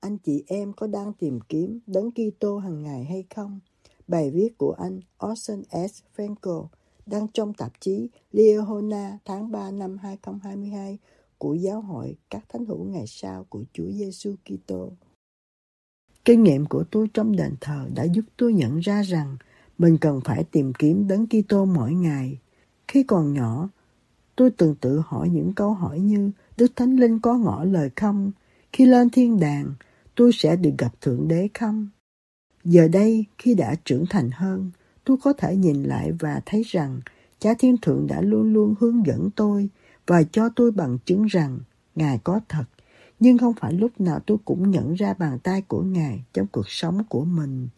Anh chị em có đang tìm kiếm Đấng Kitô hàng ngày hay không? Bài viết của anh Austin S. Franco đăng trong tạp chí Liehona tháng 3 năm 2022 của Giáo hội các Thánh hữu Ngày Sau của Chúa Giêsu Kitô. Kinh nghiệm của tôi trong đền thờ đã giúp tôi nhận ra rằng mình cần phải tìm kiếm Đấng Kitô mỗi ngày. Khi còn nhỏ, tôi từng tự hỏi những câu hỏi như Đức Thánh Linh có ngỏ lời không? Khi lên thiên đàng, tôi sẽ được gặp Thượng Đế không? Giờ đây, khi đã trưởng thành hơn, tôi có thể nhìn lại và thấy rằng Cha Thiên Thượng đã luôn luôn hướng dẫn tôi và cho tôi bằng chứng rằng Ngài có thật, nhưng không phải lúc nào tôi cũng nhận ra bàn tay của Ngài trong cuộc sống của mình.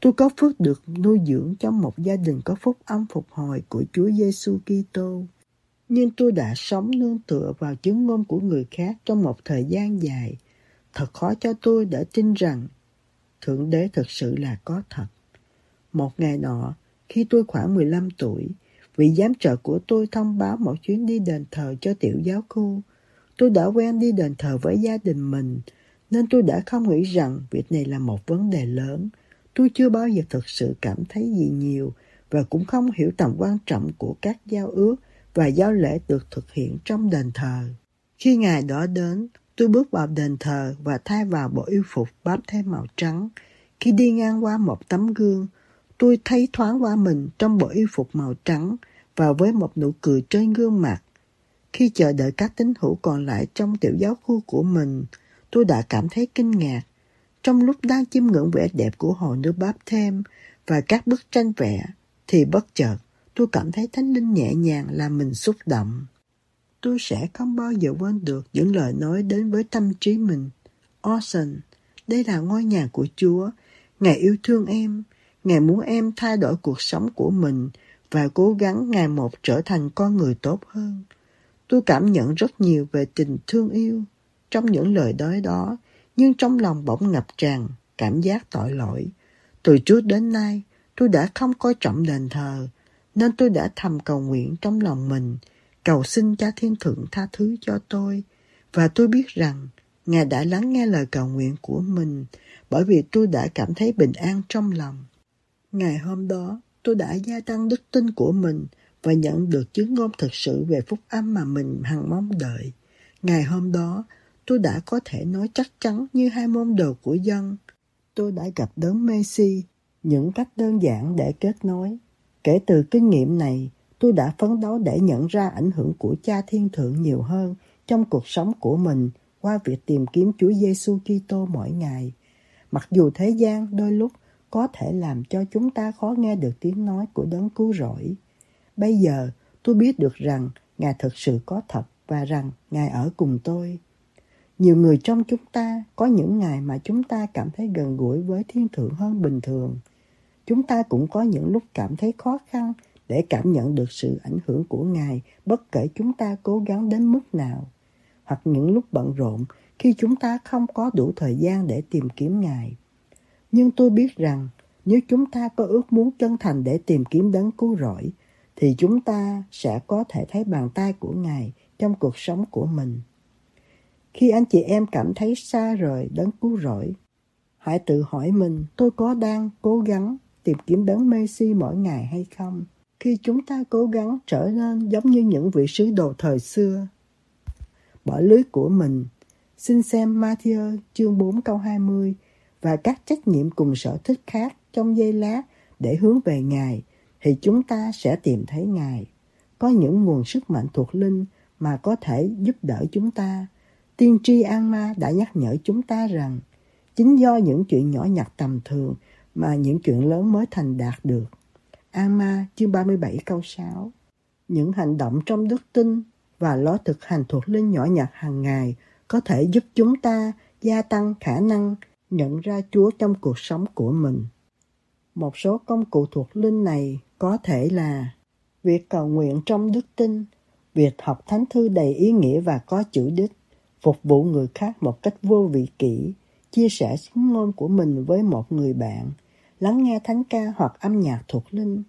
Tôi có phước được nuôi dưỡng trong một gia đình có phúc âm phục hồi của Chúa Giêsu Kitô. Nhưng tôi đã sống nương tựa vào chứng ngôn của người khác trong một thời gian dài. Thật khó cho tôi để tin rằng Thượng Đế thực sự là có thật. Một ngày nọ, khi tôi khoảng 15 tuổi, vị giám trợ của tôi thông báo một chuyến đi đền thờ cho tiểu giáo khu. Tôi đã quen đi đền thờ với gia đình mình, nên tôi đã không nghĩ rằng việc này là một vấn đề lớn. Tôi chưa bao giờ thực sự cảm thấy gì nhiều và cũng không hiểu tầm quan trọng của các giao ước và giáo lễ được thực hiện trong đền thờ. Khi ngày đó đến, tôi bước vào đền thờ và thay vào bộ y phục báp thêm màu trắng. Khi đi ngang qua một tấm gương, tôi thấy thoáng qua mình trong bộ y phục màu trắng và với một nụ cười trên gương mặt. Khi chờ đợi các tín hữu còn lại trong tiểu giáo khu của mình, tôi đã cảm thấy kinh ngạc. Trong lúc đang chiêm ngưỡng vẻ đẹp của hồ nước báp thêm và các bức tranh vẽ, thì bất chợt, tôi cảm thấy Thánh Linh nhẹ nhàng làm mình xúc động. Tôi sẽ không bao giờ quên được những lời nói đến với tâm trí mình. Austin, đây là ngôi nhà của Chúa. Ngài yêu thương em. Ngài muốn em thay đổi cuộc sống của mình và cố gắng ngày một trở thành con người tốt hơn. Tôi cảm nhận rất nhiều về tình thương yêu trong những lời nói đó, nhưng trong lòng bỗng ngập tràn cảm giác tội lỗi. Từ trước đến nay, tôi đã không coi trọng đền thờ, nên tôi đã thầm cầu nguyện trong lòng mình, cầu xin Cha Thiên Thượng tha thứ cho tôi. Và tôi biết rằng Ngài đã lắng nghe lời cầu nguyện của mình, bởi vì tôi đã cảm thấy bình an trong lòng. Ngày hôm đó, tôi đã gia tăng đức tin của mình và nhận được chứng ngôn thực sự về phúc âm mà mình hằng mong đợi. Ngày hôm đó, tôi đã có thể nói chắc chắn như hai môn đồ của dân. Tôi đã gặp Đấng Messi, những cách đơn giản để kết nối. Kể từ kinh nghiệm này, tôi đã phấn đấu để nhận ra ảnh hưởng của Cha Thiên Thượng nhiều hơn trong cuộc sống của mình qua việc tìm kiếm Chúa Giêsu Kitô mỗi ngày. Mặc dù thế gian đôi lúc có thể làm cho chúng ta khó nghe được tiếng nói của Đấng Cứu Rỗi, bây giờ tôi biết được rằng Ngài thực sự có thật và rằng Ngài ở cùng tôi. Nhiều người trong chúng ta có những ngày mà chúng ta cảm thấy gần gũi với Thiên Thượng hơn bình thường. Chúng ta cũng có những lúc cảm thấy khó khăn để cảm nhận được sự ảnh hưởng của Ngài bất kể chúng ta cố gắng đến mức nào, hoặc những lúc bận rộn khi chúng ta không có đủ thời gian để tìm kiếm Ngài. Nhưng tôi biết rằng nếu chúng ta có ước muốn chân thành để tìm kiếm Đấng Cứu Rỗi, thì chúng ta sẽ có thể thấy bàn tay của Ngài trong cuộc sống của mình. Khi anh chị em cảm thấy xa rời Đấng Cứu Rỗi, hãy tự hỏi mình, tôi có đang cố gắng tìm kiếm Đấng Messi mỗi ngày hay không? Khi chúng ta cố gắng trở nên giống như những vị sứ đồ thời xưa, bỏ lưới của mình, xin xem Ma-thi-ơ chương 4 câu 20 và các trách nhiệm cùng sở thích khác trong giây lát để hướng về Ngài, thì chúng ta sẽ tìm thấy Ngài. Có những nguồn sức mạnh thuộc linh mà có thể giúp đỡ chúng ta. Tiên tri An-ma đã nhắc nhở chúng ta rằng chính do những chuyện nhỏ nhặt tầm thường mà những chuyện lớn mới thành đạt được. An-ma chương 37 câu 6. Những hành động trong đức tin và lối thực hành thuộc linh nhỏ nhặt hàng ngày có thể giúp chúng ta gia tăng khả năng nhận ra Chúa trong cuộc sống của mình. Một số công cụ thuộc linh này có thể là việc cầu nguyện trong đức tin, việc học thánh thư đầy ý nghĩa và có chữ đích, phục vụ người khác một cách vô vị kỷ, chia sẻ sứ ngôn của mình với một người bạn, lắng nghe thánh ca hoặc âm nhạc thuộc linh,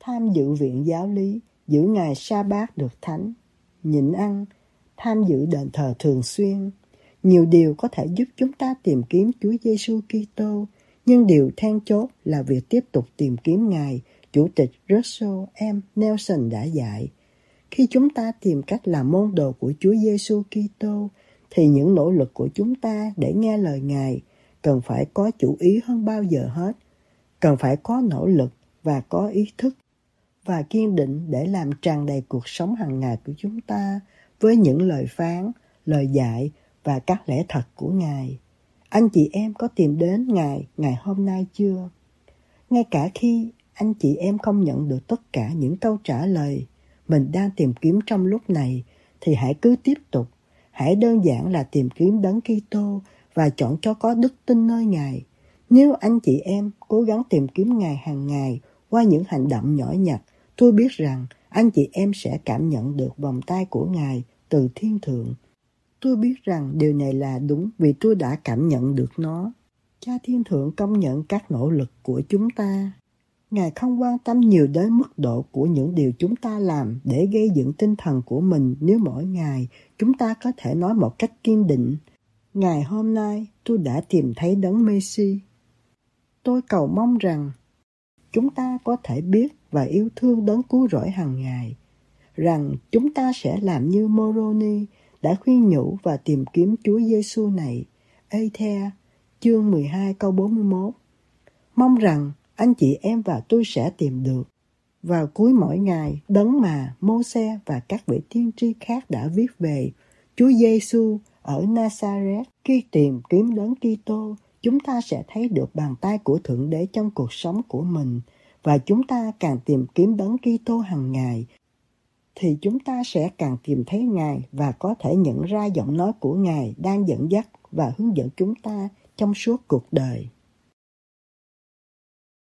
tham dự viện giáo lý, giữ ngày sa bát được thánh, nhịn ăn, tham dự đền thờ thường xuyên. Nhiều điều có thể giúp chúng ta tìm kiếm Chúa Giêsu Kitô, nhưng điều then chốt là việc tiếp tục tìm kiếm Ngài, Chủ tịch Russell M. Nelson đã dạy. Khi chúng ta tìm cách làm môn đồ của Chúa Giêsu Kitô, thì những nỗ lực của chúng ta để nghe lời Ngài cần phải có chủ ý hơn bao giờ hết, cần phải có nỗ lực và có ý thức và kiên định để làm tràn đầy cuộc sống hàng ngày của chúng ta với những lời phán, lời dạy và các lẽ thật của Ngài. Anh chị em có tìm đến Ngài ngày hôm nay chưa? Ngay cả khi anh chị em không nhận được tất cả những câu trả lời mình đang tìm kiếm trong lúc này, thì hãy cứ tiếp tục. Hãy đơn giản là tìm kiếm Đấng Kitô và chọn cho có đức tin nơi Ngài. Nếu anh chị em cố gắng tìm kiếm Ngài hàng ngày qua những hành động nhỏ nhặt, tôi biết rằng anh chị em sẽ cảm nhận được vòng tay của Ngài từ thiên thượng. Tôi biết rằng điều này là đúng vì tôi đã cảm nhận được nó. Cha Thiên Thượng công nhận các nỗ lực của chúng ta. Ngài không quan tâm nhiều đến mức độ của những điều chúng ta làm để gây dựng tinh thần của mình nếu mỗi ngày chúng ta có thể nói một cách kiên định: ngày hôm nay tôi đã tìm thấy Đấng Messi. Tôi cầu mong rằng chúng ta có thể biết và yêu thương Đấng Cứu Rỗi hàng ngày, rằng chúng ta sẽ làm như Moroni đã khuyên nhủ và tìm kiếm Chúa Giêsu này. Ê-the, chương 12 câu 41. Mong rằng anh chị em và tôi sẽ tìm được vào cuối mỗi ngày Đấng mà Mô-se và các vị tiên tri khác đã viết về, Chúa Giêsu ở Nazareth. Khi tìm kiếm Đấng Kitô, chúng ta sẽ thấy được bàn tay của Thượng Đế trong cuộc sống của mình, và chúng ta càng tìm kiếm Đấng Kitô hàng ngày thì chúng ta sẽ càng tìm thấy Ngài và có thể nhận ra giọng nói của Ngài đang dẫn dắt và hướng dẫn chúng ta trong suốt cuộc đời.